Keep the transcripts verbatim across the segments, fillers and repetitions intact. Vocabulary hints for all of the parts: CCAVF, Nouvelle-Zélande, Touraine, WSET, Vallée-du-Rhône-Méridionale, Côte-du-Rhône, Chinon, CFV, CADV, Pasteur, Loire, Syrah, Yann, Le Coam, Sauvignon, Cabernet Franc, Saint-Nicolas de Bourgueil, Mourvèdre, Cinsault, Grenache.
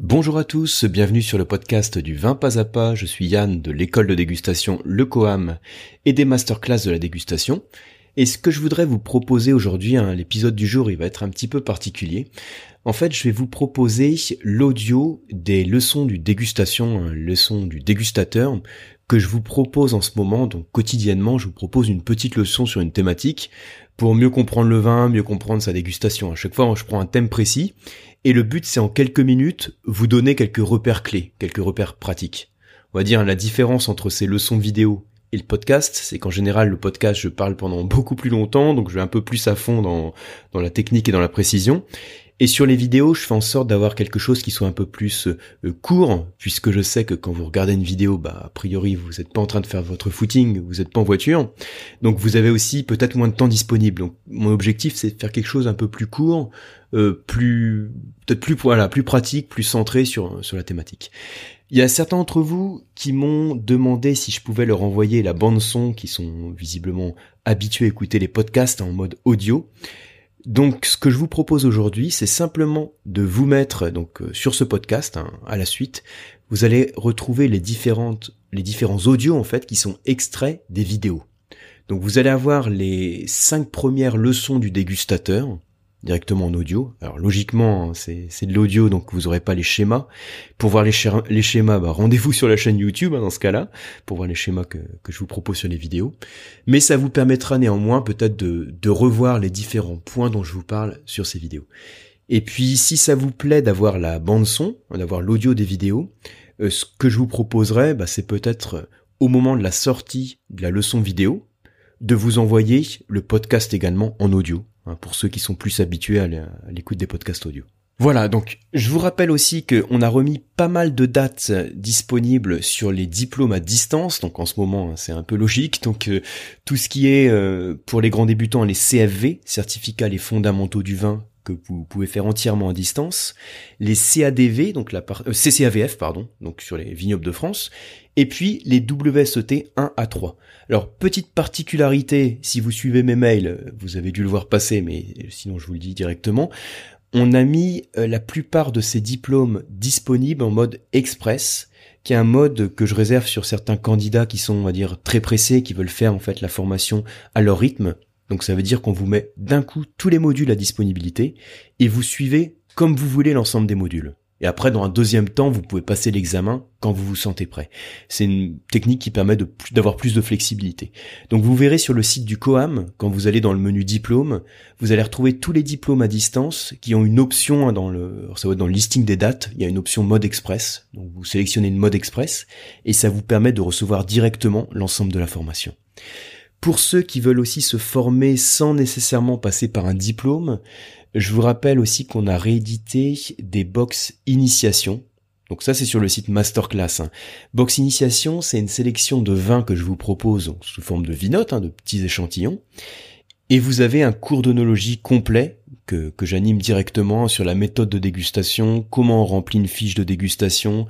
Bonjour à tous, bienvenue sur le podcast du vin pas à pas, je suis Yann de l'école de dégustation Le Coam et des masterclass de la dégustation. Et ce que je voudrais vous proposer aujourd'hui, hein, l'épisode du jour, il va être un petit peu particulier. En fait, je vais vous proposer l'audio des leçons du dégustation, hein, leçons du dégustateur, que je vous propose en ce moment, donc quotidiennement, je vous propose une petite leçon sur une thématique pour mieux comprendre le vin, mieux comprendre sa dégustation. À chaque fois, je prends un thème précis et le but, c'est en quelques minutes, vous donner quelques repères clés, quelques repères pratiques. On va dire la différence entre ces leçons vidéo et le podcast, c'est qu'en général, le podcast, je parle pendant beaucoup plus longtemps, donc je vais un peu plus à fond dans, dans la technique et dans la précision. Et sur les vidéos, je fais en sorte d'avoir quelque chose qui soit un peu plus euh, court, puisque je sais que quand vous regardez une vidéo, bah a priori, vous n'êtes pas en train de faire votre footing, vous n'êtes pas en voiture, donc vous avez aussi peut-être moins de temps disponible. Donc mon objectif, c'est de faire quelque chose un peu plus court, euh, plus peut-être plus voilà, plus pratique, plus centré sur sur la thématique. Il y a certains d'entre vous qui m'ont demandé si je pouvais leur envoyer la bande son, qui sont visiblement habitués à écouter les podcasts en mode audio. Donc ce que je vous propose aujourd'hui, c'est simplement de vous mettre donc sur ce podcast, hein, à la suite, vous allez retrouver les différentes les différents audios en fait qui sont extraits des vidéos. Donc vous allez avoir les cinq premières leçons du dégustateur directement en audio. Alors logiquement, hein, c'est c'est de l'audio, donc vous aurez pas les schémas. Pour voir les, schémas, les schémas, bah rendez-vous sur la chaîne YouTube, hein, dans ce cas-là, pour voir les schémas que que je vous propose sur les vidéos. Mais ça vous permettra néanmoins peut-être de de revoir les différents points dont je vous parle sur ces vidéos. Et puis si ça vous plaît d'avoir la bande son, d'avoir l'audio des vidéos, euh, ce que je vous proposerais, bah c'est peut-être au moment de la sortie de la leçon vidéo de vous envoyer le podcast également en audio, pour ceux qui sont plus habitués à l'écoute des podcasts audio. Voilà, donc je vous rappelle aussi qu'on a remis pas mal de dates disponibles sur les diplômes à distance, donc en ce moment c'est un peu logique, donc euh, tout ce qui est euh, pour les grands débutants, les C F V, Certificats les fondamentaux du vin, que vous pouvez faire entièrement à distance, les C A D V, donc la part, euh, C C A V F, pardon, donc sur les vignobles de France, et puis les W S E T un à trois. Alors, petite particularité, si vous suivez mes mails, vous avez dû le voir passer, mais sinon je vous le dis directement, on a mis la plupart de ces diplômes disponibles en mode express, qui est un mode que je réserve sur certains candidats qui sont, on va dire, très pressés, qui veulent faire en fait la formation à leur rythme. Donc ça veut dire qu'on vous met d'un coup tous les modules à disponibilité et vous suivez comme vous voulez l'ensemble des modules. Et après, dans un deuxième temps, vous pouvez passer l'examen quand vous vous sentez prêt. C'est une technique qui permet de, d'avoir plus de flexibilité. Donc vous verrez sur le site du Coam, quand vous allez dans le menu diplôme, vous allez retrouver tous les diplômes à distance qui ont une option dans le, ça va être dans le listing des dates, il y a une option mode express. Donc vous sélectionnez une mode express et ça vous permet de recevoir directement l'ensemble de la formation. Pour ceux qui veulent aussi se former sans nécessairement passer par un diplôme, je vous rappelle aussi qu'on a réédité des box initiation. Donc ça, c'est sur le site Masterclass. Hein. Box initiation, c'est une sélection de vins que je vous propose donc, sous forme de vinotes, hein, de petits échantillons. Et vous avez un cours d'onologie complet que, que j'anime directement sur la méthode de dégustation, comment on remplit une fiche de dégustation,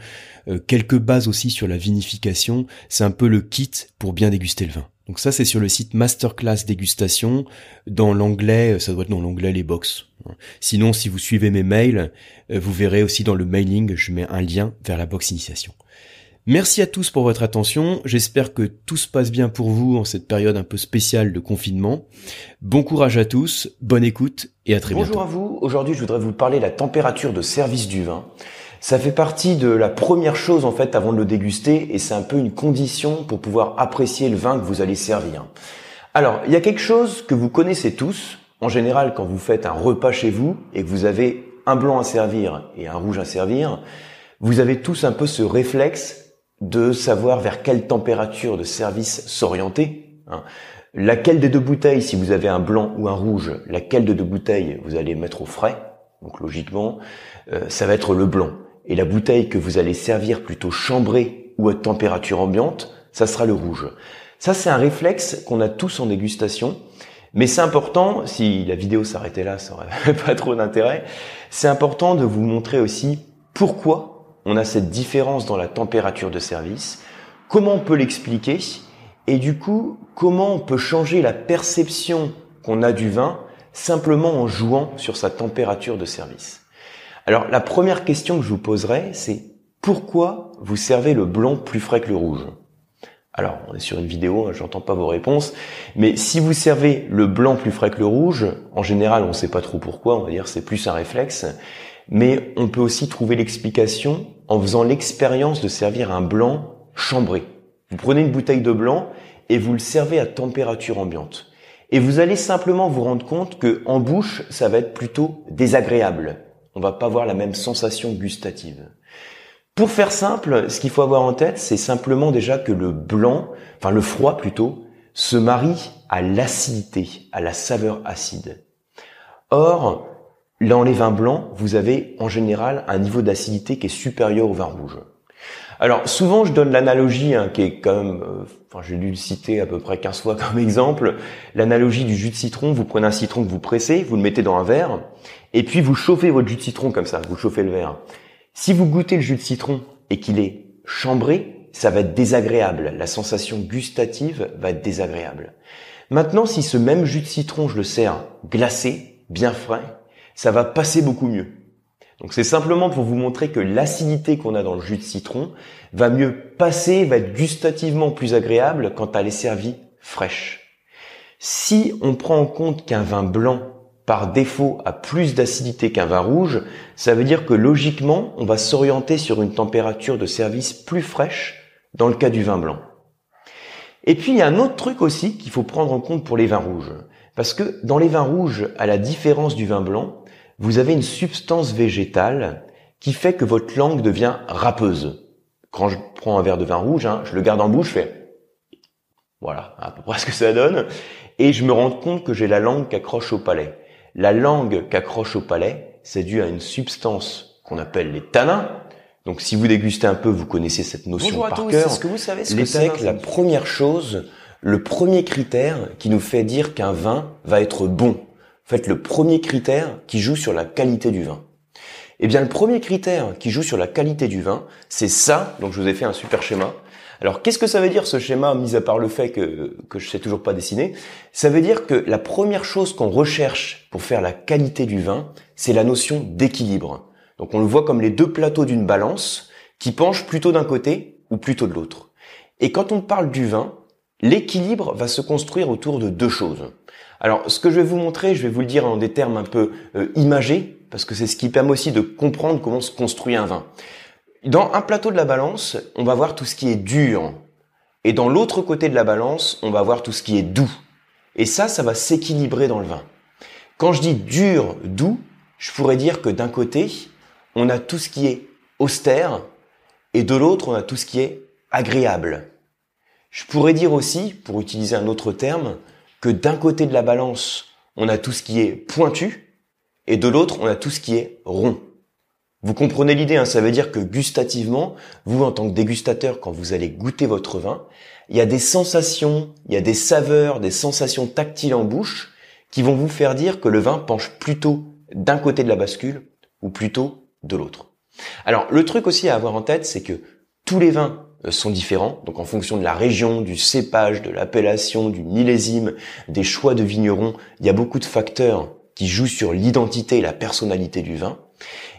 euh, quelques bases aussi sur la vinification. C'est un peu le kit pour bien déguster le vin. Donc ça, c'est sur le site Masterclass Dégustation, dans l'onglet, ça doit être dans l'onglet les box. Sinon, si vous suivez mes mails, vous verrez aussi dans le mailing, je mets un lien vers la box initiation. Merci à tous pour votre attention, j'espère que tout se passe bien pour vous en cette période un peu spéciale de confinement. Bon courage à tous, bonne écoute et à très bientôt. Bonjour à vous, aujourd'hui je voudrais vous parler de la température de service du vin. Ça fait partie de la première chose en fait avant de le déguster et c'est un peu une condition pour pouvoir apprécier le vin que vous allez servir. Alors, il y a quelque chose que vous connaissez tous, en général quand vous faites un repas chez vous et que vous avez un blanc à servir et un rouge à servir, vous avez tous un peu ce réflexe de savoir vers quelle température de service s'orienter. Hein. Laquelle des deux bouteilles, si vous avez un blanc ou un rouge, laquelle des deux bouteilles vous allez mettre au frais, donc logiquement, euh, ça va être le blanc. Et la bouteille que vous allez servir plutôt chambrée ou à température ambiante, ça sera le rouge. Ça, c'est un réflexe qu'on a tous en dégustation, mais c'est important, si la vidéo s'arrêtait là, ça n'aurait pas trop d'intérêt, c'est important de vous montrer aussi pourquoi on a cette différence dans la température de service, comment on peut l'expliquer, et du coup, comment on peut changer la perception qu'on a du vin simplement en jouant sur sa température de service. Alors, la première question que je vous poserai, c'est pourquoi vous servez le blanc plus frais que le rouge ? Alors, on est sur une vidéo, hein, j'entends pas vos réponses, mais si vous servez le blanc plus frais que le rouge, en général, on sait pas trop pourquoi, on va dire c'est plus un réflexe, mais on peut aussi trouver l'explication en faisant l'expérience de servir un blanc chambré. Vous prenez une bouteille de blanc et vous le servez à température ambiante. Et vous allez simplement vous rendre compte que en bouche, ça va être plutôt désagréable. On va pas avoir la même sensation gustative. Pour faire simple, ce qu'il faut avoir en tête, c'est simplement déjà que le blanc, enfin le froid plutôt, se marie à l'acidité, à la saveur acide. Or, dans les vins blancs, vous avez en général un niveau d'acidité qui est supérieur au vin rouge. Alors souvent je donne l'analogie hein, qui est quand même, euh, enfin j'ai dû le citer à peu près quinze fois comme exemple, l'analogie du jus de citron. Vous prenez un citron que vous pressez, vous le mettez dans un verre et puis vous chauffez votre jus de citron comme ça, vous chauffez le verre. Si vous goûtez le jus de citron et qu'il est chambré, ça va être désagréable, la sensation gustative va être désagréable. Maintenant si ce même jus de citron je le sers glacé, bien frais, ça va passer beaucoup mieux. Donc c'est simplement pour vous montrer que l'acidité qu'on a dans le jus de citron va mieux passer, va être gustativement plus agréable quand elle est servie fraîche. Si on prend en compte qu'un vin blanc, par défaut, a plus d'acidité qu'un vin rouge, ça veut dire que logiquement, on va s'orienter sur une température de service plus fraîche dans le cas du vin blanc. Et puis il y a un autre truc aussi qu'il faut prendre en compte pour les vins rouges. Parce que dans les vins rouges, à la différence du vin blanc, vous avez une substance végétale qui fait que votre langue devient râpeuse. Quand je prends un verre de vin rouge, hein, je le garde en bouche, je fais voilà, à peu près ce que ça donne, et je me rends compte que j'ai la langue qui accroche au palais. La langue qui accroche au palais, c'est dû à une substance qu'on appelle les tanins. Donc si vous dégustez un peu, vous connaissez cette notion Bonjour par à tous, cœur. Est-ce que vous savez ce les que c'est que la première chose, le premier critère qui nous fait dire qu'un vin va être bon. En fait, le premier critère qui joue sur la qualité du vin. Eh bien, le premier critère qui joue sur la qualité du vin, c'est ça. Donc, je vous ai fait un super schéma. Alors, qu'est-ce que ça veut dire ce schéma, mis à part le fait que, que je sais toujours pas dessiner? Ça veut dire que la première chose qu'on recherche pour faire la qualité du vin, c'est la notion d'équilibre. Donc, on le voit comme les deux plateaux d'une balance qui penchent plutôt d'un côté ou plutôt de l'autre. Et quand on parle du vin, l'équilibre va se construire autour de deux choses. Alors, ce que je vais vous montrer, je vais vous le dire en des termes un peu euh, imagés, parce que c'est ce qui permet aussi de comprendre comment se construit un vin. Dans un plateau de la balance, on va voir tout ce qui est dur. Et dans l'autre côté de la balance, on va voir tout ce qui est doux. Et ça, ça va s'équilibrer dans le vin. Quand je dis dur, doux, je pourrais dire que d'un côté, on a tout ce qui est austère, et de l'autre, on a tout ce qui est agréable. Je pourrais dire aussi, pour utiliser un autre terme, que d'un côté de la balance, on a tout ce qui est pointu, et de l'autre, on a tout ce qui est rond. Vous comprenez l'idée, hein, ça veut dire que gustativement, vous en tant que dégustateur, quand vous allez goûter votre vin, il y a des sensations, il y a des saveurs, des sensations tactiles en bouche qui vont vous faire dire que le vin penche plutôt d'un côté de la bascule ou plutôt de l'autre. Alors, le truc aussi à avoir en tête, c'est que tous les vins sont différents, donc en fonction de la région, du cépage, de l'appellation, du millésime, des choix de vignerons, il y a beaucoup de facteurs qui jouent sur l'identité et la personnalité du vin.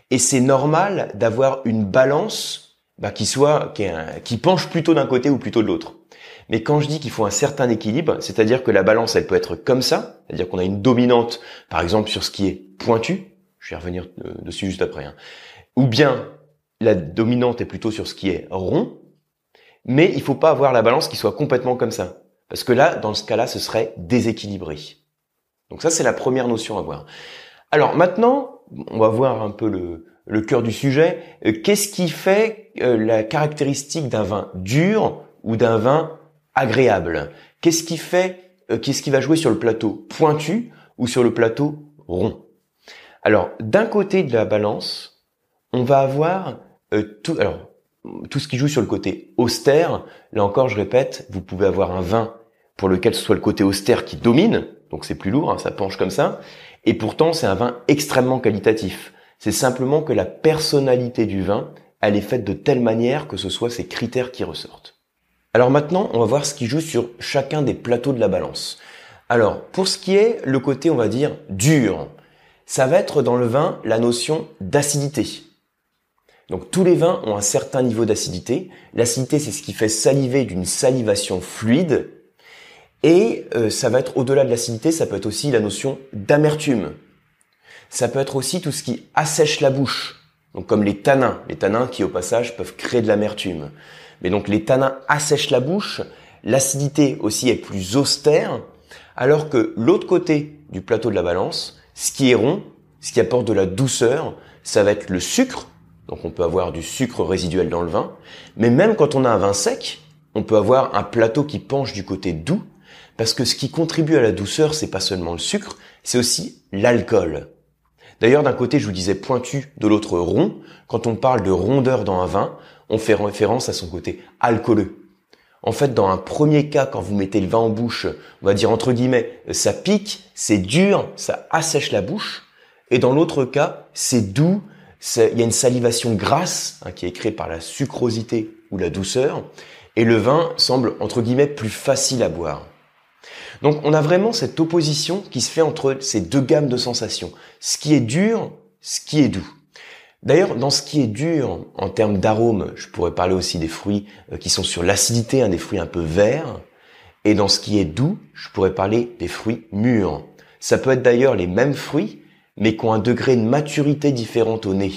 Et c'est normal d'avoir une balance bah, qui soit qui, un, qui penche plutôt d'un côté ou plutôt de l'autre. Mais quand je dis qu'il faut un certain équilibre, c'est-à-dire que la balance elle peut être comme ça, c'est-à-dire qu'on a une dominante, par exemple sur ce qui est pointu, je vais revenir dessus juste après, hein, ou bien la dominante est plutôt sur ce qui est rond. Mais il faut pas avoir la balance qui soit complètement comme ça. Parce que là, dans ce cas-là, ce serait déséquilibré. Donc ça, c'est la première notion à voir. Alors maintenant, on va voir un peu le, le cœur du sujet. Qu'est-ce qui fait euh, la caractéristique d'un vin dur ou d'un vin agréable? Qu'est-ce qui fait, euh, qu'est-ce qui va jouer sur le plateau pointu ou sur le plateau rond? Alors, d'un côté de la balance, on va avoir euh, tout... Alors, tout ce qui joue sur le côté austère, là encore je répète, vous pouvez avoir un vin pour lequel ce soit le côté austère qui domine, donc c'est plus lourd, hein, ça penche comme ça, et pourtant c'est un vin extrêmement qualitatif. C'est simplement que la personnalité du vin, elle est faite de telle manière que ce soit ces critères qui ressortent. Alors maintenant, on va voir ce qui joue sur chacun des plateaux de la balance. Alors, pour ce qui est le côté, on va dire, dur, ça va être dans le vin la notion d'acidité. Donc tous les vins ont un certain niveau d'acidité. L'acidité, c'est ce qui fait saliver d'une salivation fluide. Et euh, ça va être au-delà de l'acidité, ça peut être aussi la notion d'amertume. Ça peut être aussi tout ce qui assèche la bouche. Donc comme les tanins, les tanins qui au passage peuvent créer de l'amertume. Mais donc les tanins assèchent la bouche, l'acidité aussi est plus austère, alors que l'autre côté du plateau de la balance, ce qui est rond, ce qui apporte de la douceur, ça va être le sucre. Donc on peut avoir du sucre résiduel dans le vin, mais même quand on a un vin sec, on peut avoir un plateau qui penche du côté doux, parce que ce qui contribue à la douceur, c'est pas seulement le sucre, c'est aussi l'alcool. D'ailleurs, d'un côté, je vous disais pointu, de l'autre rond. Quand on parle de rondeur dans un vin, on fait référence à son côté alcooleux. En fait, dans un premier cas, quand vous mettez le vin en bouche, on va dire entre guillemets, ça pique, c'est dur, ça assèche la bouche. Et dans l'autre cas, c'est doux, il y a une salivation grasse hein, qui est créée par la sucrosité ou la douceur. Et le vin semble entre guillemets plus facile à boire. Donc on a vraiment cette opposition qui se fait entre ces deux gammes de sensations. Ce qui est dur, ce qui est doux. D'ailleurs, dans ce qui est dur, en termes d'arômes, je pourrais parler aussi des fruits qui sont sur l'acidité, hein, des fruits un peu verts. Et dans ce qui est doux, je pourrais parler des fruits mûrs. Ça peut être d'ailleurs les mêmes fruits, mais qui ont un degré de maturité différent au nez.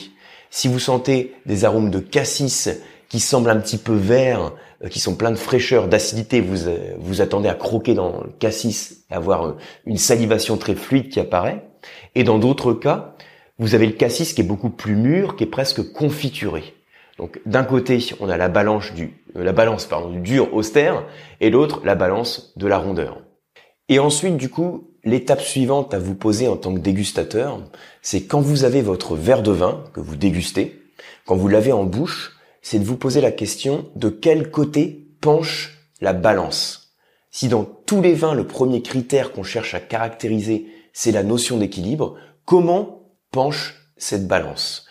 Si vous sentez des arômes de cassis qui semblent un petit peu verts, qui sont pleins de fraîcheur, d'acidité, vous vous attendez à croquer dans le cassis, à avoir une salivation très fluide qui apparaît. Et dans d'autres cas, vous avez le cassis qui est beaucoup plus mûr, qui est presque confituré. Donc d'un côté, on a la balance du la balance pardon, du dur austère, et l'autre la balance de la rondeur. Et ensuite, du coup, l'étape suivante à vous poser en tant que dégustateur, c'est quand vous avez votre verre de vin que vous dégustez, quand vous l'avez en bouche, c'est de vous poser la question de quel côté penche la balance. Si dans tous les vins, le premier critère qu'on cherche à caractériser, c'est la notion d'équilibre, comment penche cette balance?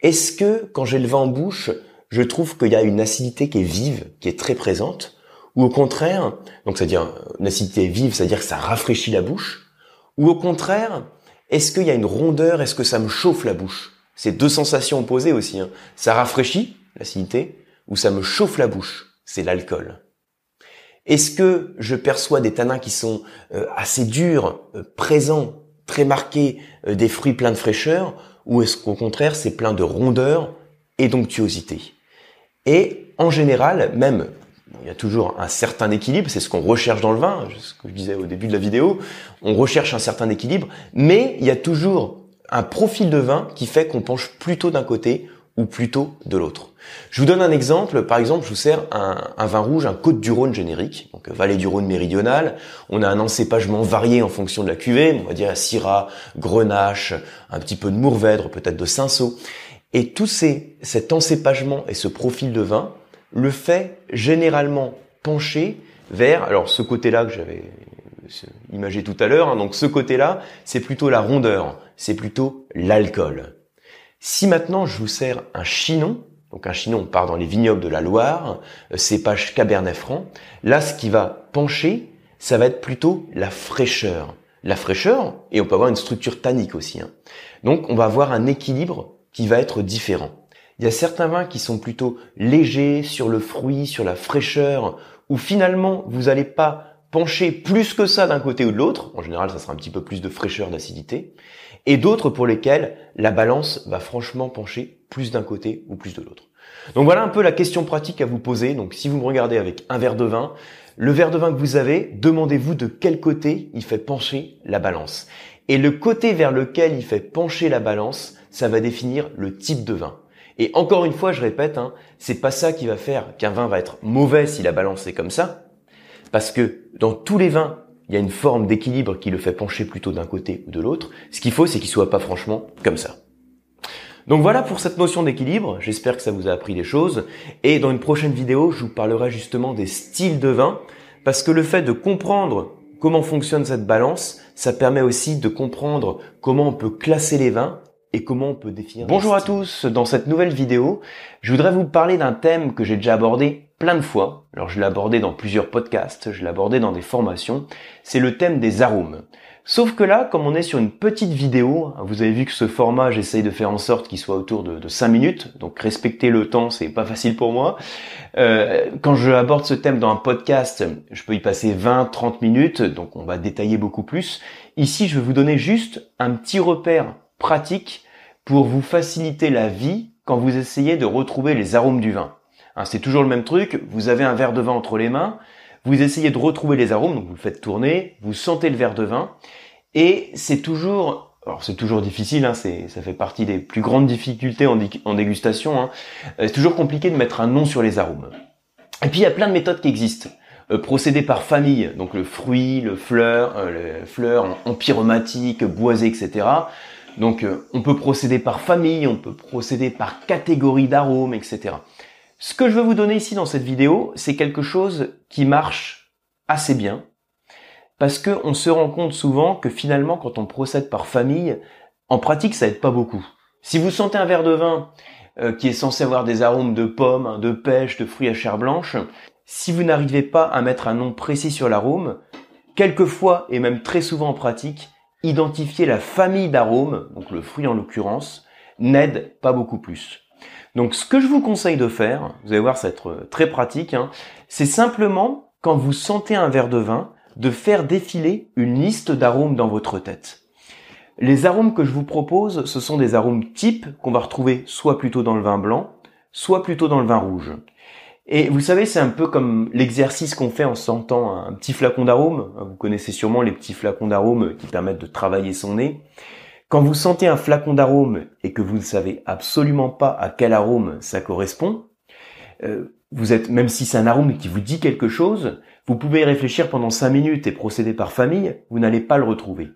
Est-ce que, quand j'ai le vin en bouche, je trouve qu'il y a une acidité qui est vive, qui est très présente, ou au contraire, donc c'est-à-dire une acidité vive, c'est-à-dire que ça rafraîchit la bouche, ou au contraire, est-ce qu'il y a une rondeur, est-ce que ça me chauffe la bouche? C'est deux sensations opposées aussi, hein. Ça rafraîchit, l'acidité, ou ça me chauffe la bouche, c'est l'alcool. Est-ce que je perçois des tanins qui sont euh, assez durs, euh, présents, très marqués, euh, des fruits pleins de fraîcheur, ou est-ce qu'au contraire c'est plein de rondeur et d'onctuosité? Et en général, même, bon, il y a toujours un certain équilibre, c'est ce qu'on recherche dans le vin, ce que je disais au début de la vidéo, on recherche un certain équilibre, mais il y a toujours un profil de vin qui fait qu'on penche plutôt d'un côté ou plutôt de l'autre. Je vous donne un exemple. Par exemple, je vous sers un, un vin rouge, un Côte-du-Rhône générique, donc Vallée-du-Rhône-Méridionale. On a un encépagement varié en fonction de la cuvée, on va dire Syrah, Grenache, un petit peu de Mourvèdre, peut-être de Cinsault. Et tout ces, cet encépagement et ce profil de vin le fait généralement pencher vers, alors ce côté-là que j'avais imagé tout à l'heure, hein, donc ce côté-là, c'est plutôt la rondeur, c'est plutôt l'alcool. Si maintenant je vous sers un Chinon, donc un Chinon, on part dans les vignobles de la Loire, cépage Cabernet Franc, là ce qui va pencher, ça va être plutôt la fraîcheur. La fraîcheur, et on peut avoir une structure tannique aussi, hein. Donc on va avoir un équilibre qui va être différent. Il y a certains vins qui sont plutôt légers sur le fruit, sur la fraîcheur, où finalement vous n'allez pas pencher plus que ça d'un côté ou de l'autre, en général ça sera un petit peu plus de fraîcheur, d'acidité, et d'autres pour lesquels la balance va franchement pencher plus d'un côté ou plus de l'autre. Donc voilà un peu la question pratique à vous poser. Donc si vous me regardez avec un verre de vin, le verre de vin que vous avez, demandez-vous de quel côté il fait pencher la balance. Et le côté vers lequel il fait pencher la balance, ça va définir le type de vin. Et encore une fois, je répète, hein, c'est pas ça qui va faire qu'un vin va être mauvais si la balance est comme ça, parce que dans tous les vins, il y a une forme d'équilibre qui le fait pencher plutôt d'un côté ou de l'autre. Ce qu'il faut, c'est qu'il soit pas franchement comme ça. Donc voilà pour cette notion d'équilibre. J'espère que ça vous a appris des choses. Et dans une prochaine vidéo, je vous parlerai justement des styles de vin, parce que le fait de comprendre comment fonctionne cette balance, ça permet aussi de comprendre comment on peut classer les vins et comment on peut définir. Bonjour à tous. Dans cette nouvelle vidéo, je voudrais vous parler d'un thème que j'ai déjà abordé plein de fois. Alors je l'ai abordé dans plusieurs podcasts, je l'ai abordé dans des formations, c'est le thème des arômes. Vous Sauf que là, comme on est sur une petite vidéo, vous avez vu que ce format, j'essaye de faire en sorte qu'il soit autour de, de cinq minutes, donc respecter le temps, c'est pas facile pour moi. Euh, quand je aborde ce thème dans un podcast, je peux y passer vingt à trente minutes, donc on va détailler beaucoup plus. Ici, je vais vous donner juste un petit repère pratique pour vous faciliter la vie quand vous essayez de retrouver les arômes du vin. Hein, c'est toujours le même truc, vous avez un verre de vin entre les mains, vous essayez de retrouver les arômes, donc vous le faites tourner, vous sentez le verre de vin, et c'est toujours, alors c'est toujours difficile, hein, c'est, ça fait partie des plus grandes difficultés en, en dégustation, hein, c'est toujours compliqué de mettre un nom sur les arômes. Et puis il y a plein de méthodes qui existent, euh, procédés par famille, donc le fruit, le fleur, euh, le fleur empyromatique, boisé, et cetera. Donc euh, on peut procéder par famille, on peut procéder par catégorie d'arômes, et cetera. Ce que je veux vous donner ici dans cette vidéo, c'est quelque chose qui marche assez bien parce que on se rend compte souvent que finalement, quand on procède par famille, en pratique, ça aide pas beaucoup. Si vous sentez un verre de vin euh, qui est censé avoir des arômes de pommes, de pêche, de fruits à chair blanche, si vous n'arrivez pas à mettre un nom précis sur l'arôme, quelquefois et même très souvent en pratique, identifier la famille d'arômes, donc le fruit en l'occurrence, n'aide pas beaucoup plus. Donc ce que je vous conseille de faire, vous allez voir ça va être très pratique, hein, c'est simplement, quand vous sentez un verre de vin, de faire défiler une liste d'arômes dans votre tête. Les arômes que je vous propose, ce sont des arômes types qu'on va retrouver soit plutôt dans le vin blanc, soit plutôt dans le vin rouge. Et vous savez, c'est un peu comme l'exercice qu'on fait en sentant un petit flacon d'arômes. Vous connaissez sûrement les petits flacons d'arômes qui permettent de travailler son nez. Quand vous sentez un flacon d'arôme et que vous ne savez absolument pas à quel arôme ça correspond, euh, vous êtes, même si c'est un arôme qui vous dit quelque chose, vous pouvez y réfléchir pendant cinq minutes et procéder par famille, vous n'allez pas le retrouver.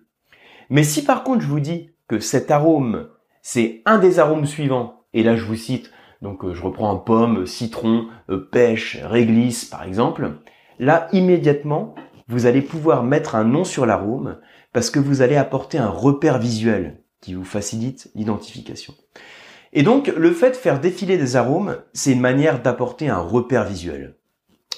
Mais si par contre je vous dis que cet arôme, c'est un des arômes suivants, et là je vous cite, donc euh, je reprends un pomme, citron, euh, pêche, réglisse par exemple, là immédiatement, vous allez pouvoir mettre un nom sur l'arôme, parce que vous allez apporter un repère visuel qui vous facilite l'identification. Et donc, le fait de faire défiler des arômes, c'est une manière d'apporter un repère visuel.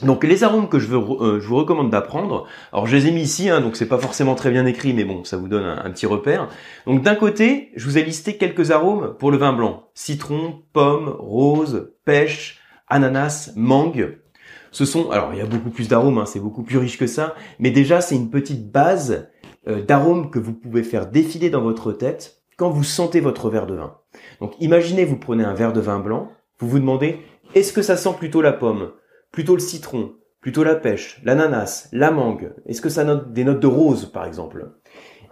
Donc, les arômes que je, veux, euh, je vous recommande d'apprendre, alors je les ai mis ici, hein, donc c'est pas forcément très bien écrit, mais bon, ça vous donne un, un petit repère. Donc, d'un côté, je vous ai listé quelques arômes pour le vin blanc. Citron, pomme, rose, pêche, ananas, mangue. Ce sont, alors il y a beaucoup plus d'arômes, hein, c'est beaucoup plus riche que ça, mais déjà, c'est une petite base d'arômes que vous pouvez faire défiler dans votre tête quand vous sentez votre verre de vin. Donc imaginez, vous prenez un verre de vin blanc, vous vous demandez, est-ce que ça sent plutôt la pomme, plutôt le citron, plutôt la pêche, l'ananas, la mangue, est-ce que ça note des notes de rose par exemple?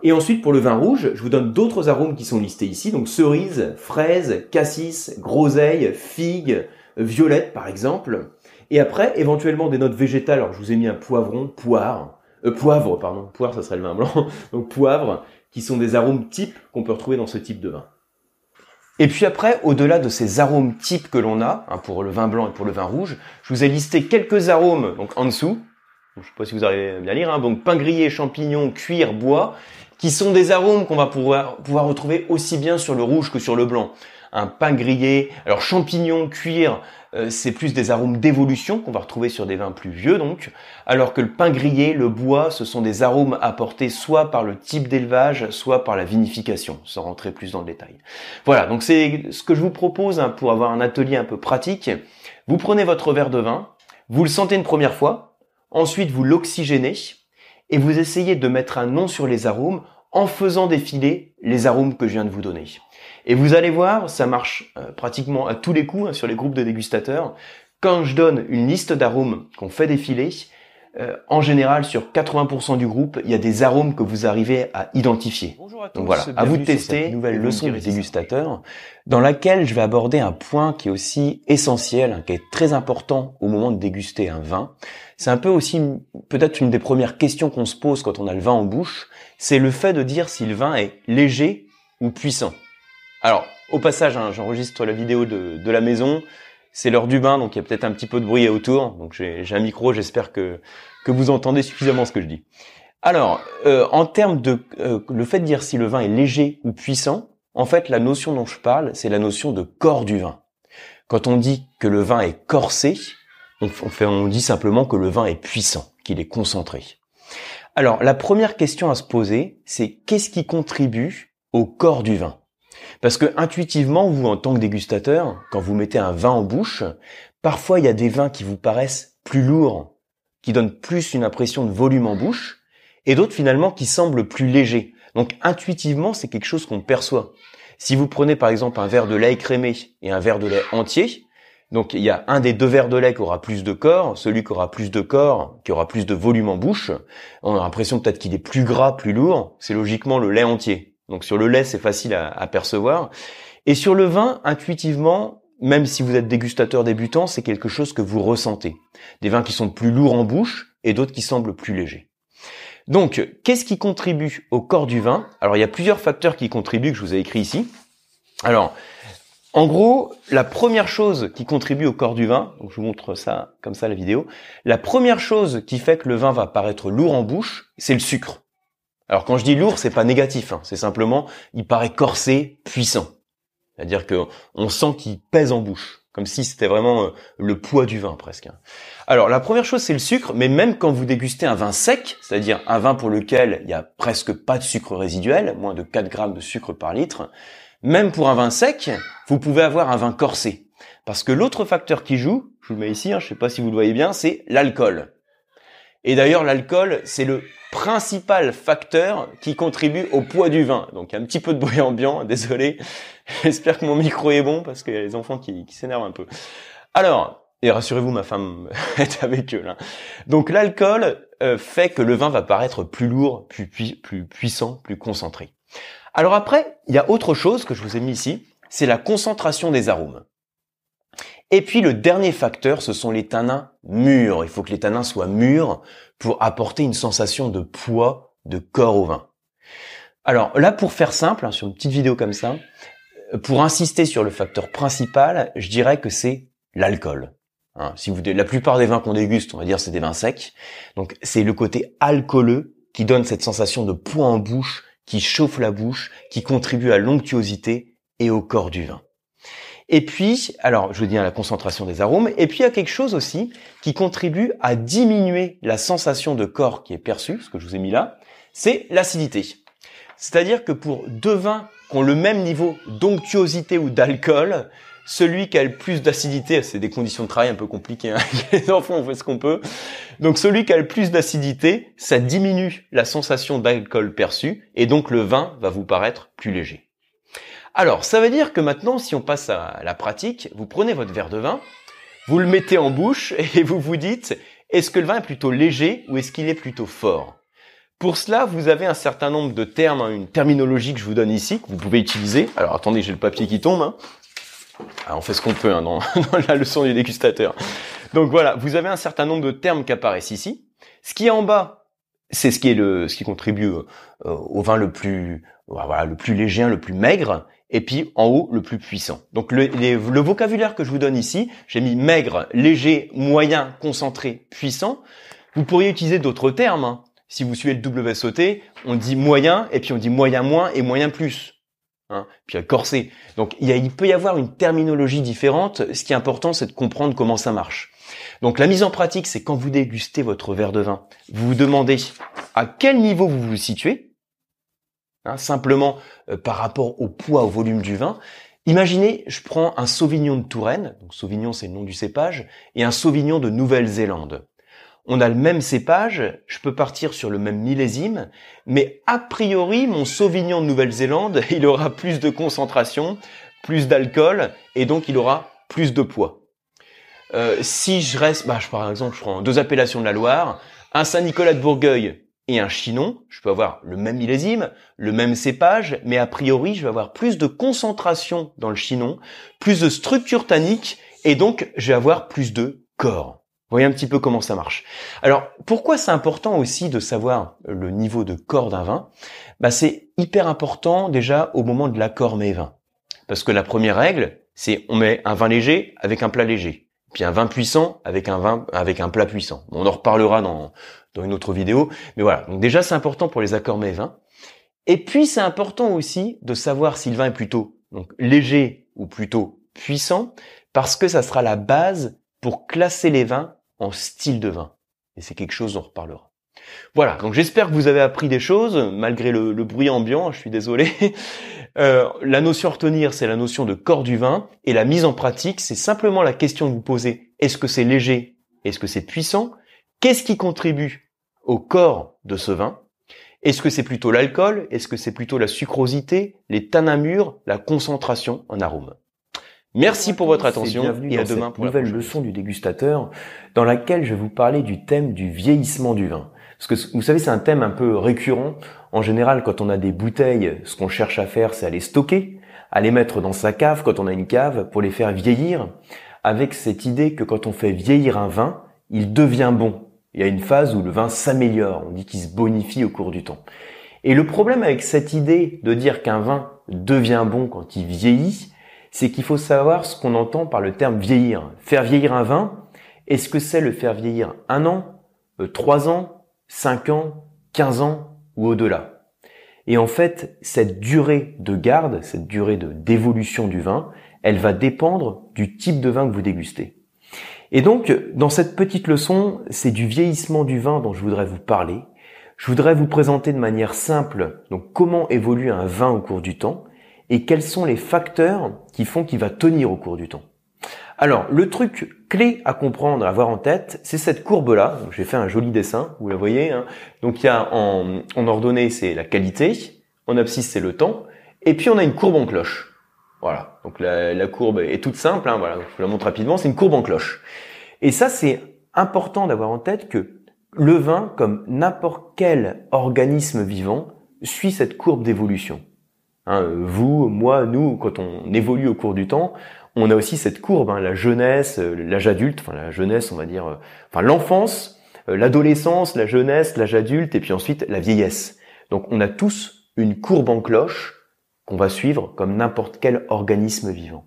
Et ensuite pour le vin rouge, je vous donne d'autres arômes qui sont listés ici, donc cerise, fraise, cassis, groseille, figue, violette par exemple, et après éventuellement des notes végétales, alors je vous ai mis un poivron, poire, Euh, poivre, pardon, poire, ça serait le vin blanc, donc poivre, qui sont des arômes types qu'on peut retrouver dans ce type de vin. Et puis après, au-delà de ces arômes types que l'on a, hein, pour le vin blanc et pour le vin rouge, je vous ai listé quelques arômes, donc en dessous, je ne sais pas si vous arrivez à bien lire, hein, donc pain grillé, champignons, cuir, bois, qui sont des arômes qu'on va pouvoir, pouvoir retrouver aussi bien sur le rouge que sur le blanc. Un pain grillé, alors champignons, cuir, euh, c'est plus des arômes d'évolution qu'on va retrouver sur des vins plus vieux donc, alors que le pain grillé, le bois, ce sont des arômes apportés soit par le type d'élevage, soit par la vinification, sans rentrer plus dans le détail. Voilà, donc c'est ce que je vous propose hein, pour avoir un atelier un peu pratique. Vous prenez votre verre de vin, vous le sentez une première fois, ensuite vous l'oxygénez, et vous essayez de mettre un nom sur les arômes en faisant défiler les arômes que je viens de vous donner. Et vous allez voir, ça marche euh, pratiquement à tous les coups hein, sur les groupes de dégustateurs. Quand je donne une liste d'arômes qu'on fait défiler, euh, en général, sur quatre-vingts pour cent du groupe, il y a des arômes que vous arrivez à identifier. Bonjour à tous. Donc voilà, à vous de tester une nouvelle leçon du dégustateur, dans laquelle je vais aborder un point qui est aussi essentiel, hein, qui est très important au moment de déguster un vin. C'est un peu aussi peut-être une des premières questions qu'on se pose quand on a le vin en bouche, c'est le fait de dire si le vin est léger ou puissant. Alors, au passage, hein, j'enregistre la vidéo de, de la maison, c'est l'heure du bain, donc il y a peut-être un petit peu de bruit autour, donc j'ai, j'ai un micro, j'espère que, que vous entendez suffisamment ce que je dis. Alors, euh, en termes de euh, le fait de dire si le vin est léger ou puissant, en fait, la notion dont je parle, c'est la notion de corps du vin. Quand on dit que le vin est corsé, on, on, fait, on dit simplement que le vin est puissant, qu'il est concentré. Alors, la première question à se poser, c'est qu'est-ce qui contribue au corps du vin? Parce que intuitivement, vous, en tant que dégustateur, quand vous mettez un vin en bouche, parfois il y a des vins qui vous paraissent plus lourds, qui donnent plus une impression de volume en bouche, et d'autres finalement qui semblent plus légers. Donc intuitivement, c'est quelque chose qu'on perçoit. Si vous prenez par exemple un verre de lait écrémé et un verre de lait entier, donc il y a un des deux verres de lait qui aura plus de corps, celui qui aura plus de corps, qui aura plus de volume en bouche, on a l'impression peut-être qu'il est plus gras, plus lourd, c'est logiquement le lait entier. Donc sur le lait, c'est facile à, à percevoir. Et sur le vin, intuitivement, même si vous êtes dégustateur débutant, c'est quelque chose que vous ressentez. Des vins qui sont plus lourds en bouche et d'autres qui semblent plus légers. Donc, qu'est-ce qui contribue au corps du vin? Alors, il y a plusieurs facteurs qui contribuent que je vous ai écrits ici. Alors, en gros, la première chose qui contribue au corps du vin, donc je vous montre ça comme ça la vidéo, la première chose qui fait que le vin va paraître lourd en bouche, c'est le sucre. Alors quand je dis lourd, c'est pas négatif, hein. C'est simplement, il paraît corsé, puissant. C'est-à-dire que on sent qu'il pèse en bouche, comme si c'était vraiment le poids du vin presque. Alors la première chose, c'est le sucre, mais même quand vous dégustez un vin sec, c'est-à-dire un vin pour lequel il n'y a presque pas de sucre résiduel, moins de quatre grammes de sucre par litre, même pour un vin sec, vous pouvez avoir un vin corsé. Parce que l'autre facteur qui joue, je vous le mets ici, hein, je sais pas si vous le voyez bien, c'est l'alcool. Et d'ailleurs, l'alcool, c'est le principal facteur qui contribue au poids du vin. Donc, il y a un petit peu de bruit ambiant, désolé. J'espère que mon micro est bon parce qu'il y a les enfants qui, qui s'énervent un peu. Alors, et rassurez-vous, ma femme est avec eux là. Donc, l'alcool euh, fait que le vin va paraître plus lourd, plus, pui- plus puissant, plus concentré. Alors après, il y a autre chose que je vous ai mis ici, c'est la concentration des arômes. Et puis le dernier facteur, ce sont les tanins mûrs. Il faut que les tanins soient mûrs pour apporter une sensation de poids, de corps au vin. Alors là, pour faire simple, sur une petite vidéo comme ça, pour insister sur le facteur principal, je dirais que c'est l'alcool. Hein, si vous, la plupart des vins qu'on déguste, on va dire c'est des vins secs. Donc c'est le côté alcooleux qui donne cette sensation de poids en bouche, qui chauffe la bouche, qui contribue à l'onctuosité et au corps du vin. Et puis, alors je vous dis à la concentration des arômes, et puis il y a quelque chose aussi qui contribue à diminuer la sensation de corps qui est perçue, ce que je vous ai mis là, c'est l'acidité. C'est-à-dire que pour deux vins qui ont le même niveau d'onctuosité ou d'alcool, celui qui a le plus d'acidité, c'est des conditions de travail un peu compliquées, hein, les enfants on fait ce qu'on peut, donc celui qui a le plus d'acidité, ça diminue la sensation d'alcool perçue, et donc le vin va vous paraître plus léger. Alors, ça veut dire que maintenant, si on passe à la pratique, vous prenez votre verre de vin, vous le mettez en bouche et vous vous dites « Est-ce que le vin est plutôt léger ou est-ce qu'il est plutôt fort ?» Pour cela, vous avez un certain nombre de termes, une terminologie que je vous donne ici, que vous pouvez utiliser. Alors, attendez, j'ai le papier qui tombe. Hein. Alors, on fait ce qu'on peut hein, dans, dans la leçon du dégustateur. Donc voilà, vous avez un certain nombre de termes qui apparaissent ici. Ce qui est en bas, c'est ce qui est le, ce qui contribue au, au vin le plus, voilà, le plus léger, le plus maigre, et puis en haut le plus puissant. Donc le, les, le vocabulaire que je vous donne ici, j'ai mis maigre, léger, moyen, concentré, puissant. Vous pourriez utiliser d'autres termes. Hein. Si vous suivez le W S E T, on dit moyen, et puis on dit moyen moins et moyen plus. Hein, puis corsé. Donc il, y a, il peut y avoir une terminologie différente. Ce qui est important, c'est de comprendre comment ça marche. Donc la mise en pratique, c'est quand vous dégustez votre verre de vin, vous vous demandez à quel niveau vous vous situez, hein, simplement euh, par rapport au poids, au volume du vin. Imaginez, je prends un Sauvignon de Touraine, donc Sauvignon c'est le nom du cépage, et un Sauvignon de Nouvelle-Zélande. On a le même cépage, je peux partir sur le même millésime, mais a priori, mon Sauvignon de Nouvelle-Zélande, il aura plus de concentration, plus d'alcool, et donc il aura plus de poids. Euh, si je reste, bah, je, par exemple, je prends deux appellations de la Loire, un Saint-Nicolas de Bourgueil et un Chinon, je peux avoir le même millésime, le même cépage, mais a priori, je vais avoir plus de concentration dans le Chinon, plus de structure tannique, et donc je vais avoir plus de corps. Vous voyez un petit peu comment ça marche. Alors, pourquoi c'est important aussi de savoir le niveau de corps d'un vin? Bah, c'est hyper important déjà au moment de l'accord mets vins. Parce que la première règle, c'est on met un vin léger avec un plat léger. Puis un vin puissant avec un vin avec un plat puissant. On en reparlera dans dans une autre vidéo, mais voilà. Donc déjà c'est important pour les accords mets vins. Et puis c'est important aussi de savoir si le vin est plutôt donc léger ou plutôt puissant, parce que ça sera la base pour classer les vins en style de vin. Et c'est quelque chose dont on reparlera. Voilà, donc j'espère que vous avez appris des choses, malgré le, le bruit ambiant, je suis désolé. Euh, la notion à retenir, c'est la notion de corps du vin, et la mise en pratique, c'est simplement la question que vous posez. Est-ce que c'est léger? Est-ce que c'est puissant? Qu'est-ce qui contribue au corps de ce vin? Est-ce que c'est plutôt l'alcool? Est-ce que c'est plutôt la sucrosité, les tanins mûrs, la concentration en arôme? Merci pour votre attention et à demain pour la nouvelle leçon du dégustateur dans laquelle je vais vous parler du thème du vieillissement du vin. Parce que vous savez, c'est un thème un peu récurrent. En général, quand on a des bouteilles, ce qu'on cherche à faire, c'est à les stocker, à les mettre dans sa cave quand on a une cave pour les faire vieillir, avec cette idée que quand on fait vieillir un vin, il devient bon. Il y a une phase où le vin s'améliore, on dit qu'il se bonifie au cours du temps. Et le problème avec cette idée de dire qu'un vin devient bon quand il vieillit, c'est qu'il faut savoir ce qu'on entend par le terme vieillir. Faire vieillir un vin, est-ce que c'est le faire vieillir un an, trois ans, cinq ans, quinze ans ou au-delà? Et en fait, cette durée de garde, cette durée de d'évolution du vin, elle va dépendre du type de vin que vous dégustez. Et donc, dans cette petite leçon, c'est du vieillissement du vin dont je voudrais vous parler. Je voudrais vous présenter de manière simple donc comment évolue un vin au cours du temps, et quels sont les facteurs qui font qu'il va tenir au cours du temps. Alors, le truc clé à comprendre, à avoir en tête, c'est cette courbe-là. J'ai fait un joli dessin, vous la voyez, hein. Donc, il y a en, en ordonnée, c'est la qualité, en abscisse, c'est le temps, et puis on a une courbe en cloche. Voilà, donc la, la courbe est toute simple, hein, voilà. Donc, je vous la montre rapidement, c'est une courbe en cloche. Et ça, c'est important d'avoir en tête que le vin, comme n'importe quel organisme vivant, suit cette courbe d'évolution. Hein, vous, moi, nous, quand on évolue au cours du temps, on a aussi cette courbe, hein, la jeunesse, l'âge adulte, enfin la jeunesse, on va dire, euh, enfin l'enfance, euh, l'adolescence, la jeunesse, l'âge adulte, et puis ensuite la vieillesse. Donc on a tous une courbe en cloche qu'on va suivre comme n'importe quel organisme vivant.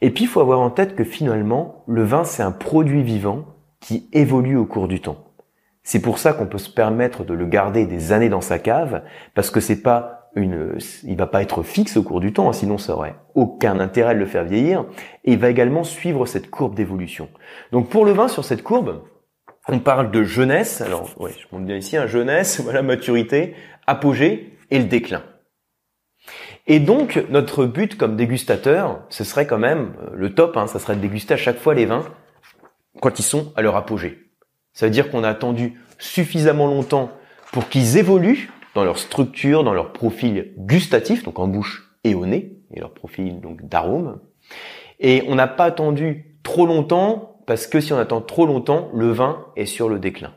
Et puis il faut avoir en tête que finalement, le vin c'est un produit vivant qui évolue au cours du temps. C'est pour ça qu'on peut se permettre de le garder des années dans sa cave, parce que c'est pas Une, il va pas être fixe au cours du temps, hein, sinon ça aurait aucun intérêt de le faire vieillir, et il va également suivre cette courbe d'évolution. Donc pour le vin, sur cette courbe, on parle de jeunesse, alors ouais, je montre bien ici, hein, jeunesse, voilà, maturité, apogée et le déclin. Et donc notre but comme dégustateur, ce serait quand même le top, hein, ça serait de déguster à chaque fois les vins quand ils sont à leur apogée. Ça veut dire qu'on a attendu suffisamment longtemps pour qu'ils évoluent dans leur structure, dans leur profil gustatif, donc en bouche et au nez, et leur profil donc d'arôme. Et on n'a pas attendu trop longtemps, parce que si on attend trop longtemps, le vin est sur le déclin.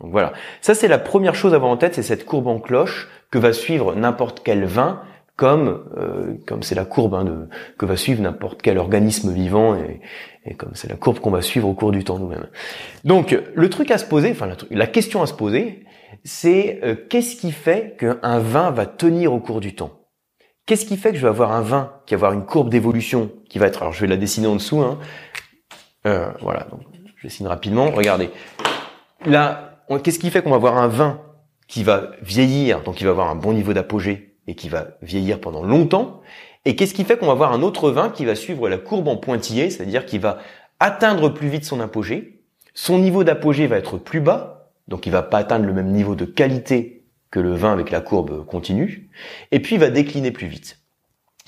Donc voilà, ça c'est la première chose à avoir en tête, c'est cette courbe en cloche que va suivre n'importe quel vin, comme euh, comme c'est la courbe hein, de, que va suivre n'importe quel organisme vivant, et, et comme c'est la courbe qu'on va suivre au cours du temps nous-mêmes. Donc le truc à se poser, enfin la, la question à se poser, c'est euh, qu'est-ce qui fait qu'un vin va tenir au cours du temps? Qu'est-ce qui fait que je vais avoir un vin qui va avoir une courbe d'évolution qui va être... Alors, je vais la dessiner en dessous. Hein. Euh, voilà, donc je dessine rapidement. Regardez. Là, on, qu'est-ce qui fait qu'on va avoir un vin qui va vieillir, donc qui va avoir un bon niveau d'apogée et qui va vieillir pendant longtemps? Et qu'est-ce qui fait qu'on va avoir un autre vin qui va suivre la courbe en pointillé, c'est-à-dire qui va atteindre plus vite son apogée? Son niveau d'apogée va être plus bas, donc il va pas atteindre le même niveau de qualité que le vin avec la courbe continue, et puis il va décliner plus vite.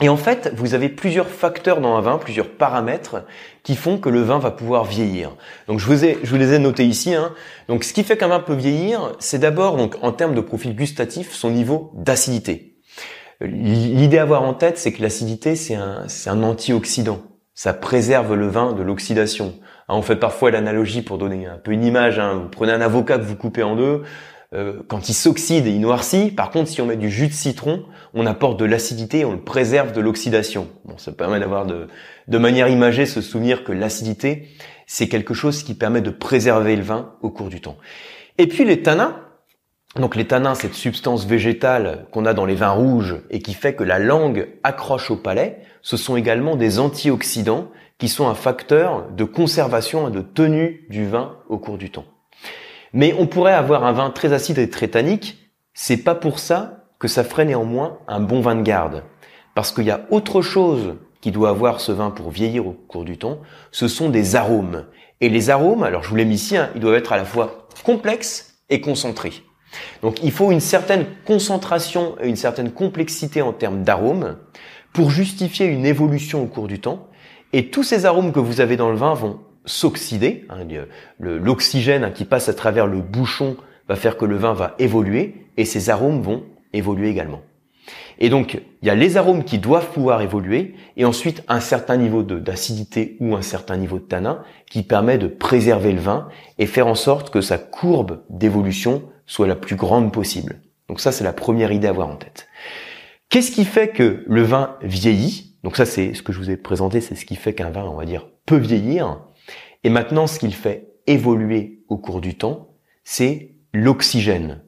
Et en fait, vous avez plusieurs facteurs dans un vin, plusieurs paramètres qui font que le vin va pouvoir vieillir. Donc je vous ai, je vous les ai notés ici. Hein. Donc ce qui fait qu'un vin peut vieillir, c'est d'abord donc en termes de profil gustatif, son niveau d'acidité. L'idée à avoir en tête, c'est que l'acidité, c'est un, c'est un antioxydant. Ça préserve le vin de l'oxydation. On fait parfois l'analogie pour donner un peu une image. Hein. Vous prenez un avocat que vous coupez en deux. Euh, quand il s'oxyde, il noircit. Par contre, si on met du jus de citron, on apporte de l'acidité et on le préserve de l'oxydation. Bon, ça permet d'avoir de, de manière imagée ce souvenir que l'acidité, c'est quelque chose qui permet de préserver le vin au cours du temps. Et puis les tanins. Donc les tanins, cette substance végétale qu'on a dans les vins rouges et qui fait que la langue accroche au palais, ce sont également des antioxydants qui sont un facteur de conservation et de tenue du vin au cours du temps. Mais on pourrait avoir un vin très acide et très tannique, c'est pas pour ça que ça ferait néanmoins un bon vin de garde. Parce qu'il y a autre chose qui doit avoir ce vin pour vieillir au cours du temps, ce sont des arômes. Et les arômes, alors je vous l'ai mis ici, hein, ils doivent être à la fois complexes et concentré. Donc il faut une certaine concentration et une certaine complexité en termes d'arômes pour justifier une évolution au cours du temps. Et tous ces arômes que vous avez dans le vin vont s'oxyder. Hein, l'oxygène hein, qui passe à travers le bouchon va faire que le vin va évoluer et ces arômes vont évoluer également. Et donc, il y a les arômes qui doivent pouvoir évoluer et ensuite un certain niveau d'acidité ou un certain niveau de tanin qui permet de préserver le vin et faire en sorte que sa courbe d'évolution soit la plus grande possible. Donc ça, c'est la première idée à avoir en tête. Qu'est-ce qui fait que le vin vieillit? Donc ça, c'est ce que je vous ai présenté, c'est ce qui fait qu'un vin, on va dire, peut vieillir. Et maintenant, ce qu'il fait évoluer au cours du temps, c'est l'oxygène.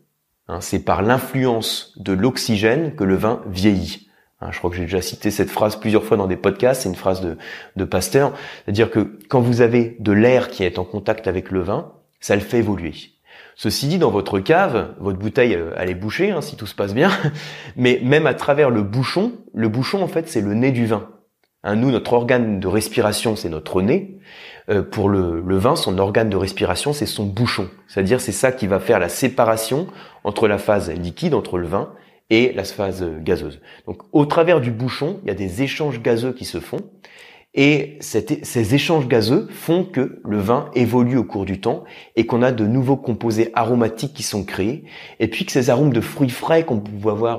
Hein, c'est par l'influence de l'oxygène que le vin vieillit. Hein, je crois que j'ai déjà cité cette phrase plusieurs fois dans des podcasts, c'est une phrase de, de Pasteur. C'est-à-dire que quand vous avez de l'air qui est en contact avec le vin, ça le fait évoluer. Ceci dit, dans votre cave, votre bouteille, elle est bouchée, hein, si tout se passe bien, mais même à travers le bouchon, le bouchon, en fait, c'est le nez du vin. Hein, nous, notre organe de respiration, c'est notre nez. Euh, pour le, le vin, son organe de respiration, c'est son bouchon. C'est-à-dire, c'est ça qui va faire la séparation entre la phase liquide, entre le vin, et la phase gazeuse. Donc, au travers du bouchon, il y a des échanges gazeux qui se font. Et cette, ces échanges gazeux font que le vin évolue au cours du temps et qu'on a de nouveaux composés aromatiques qui sont créés. Et puis que ces arômes de fruits frais qu'on pouvait avoir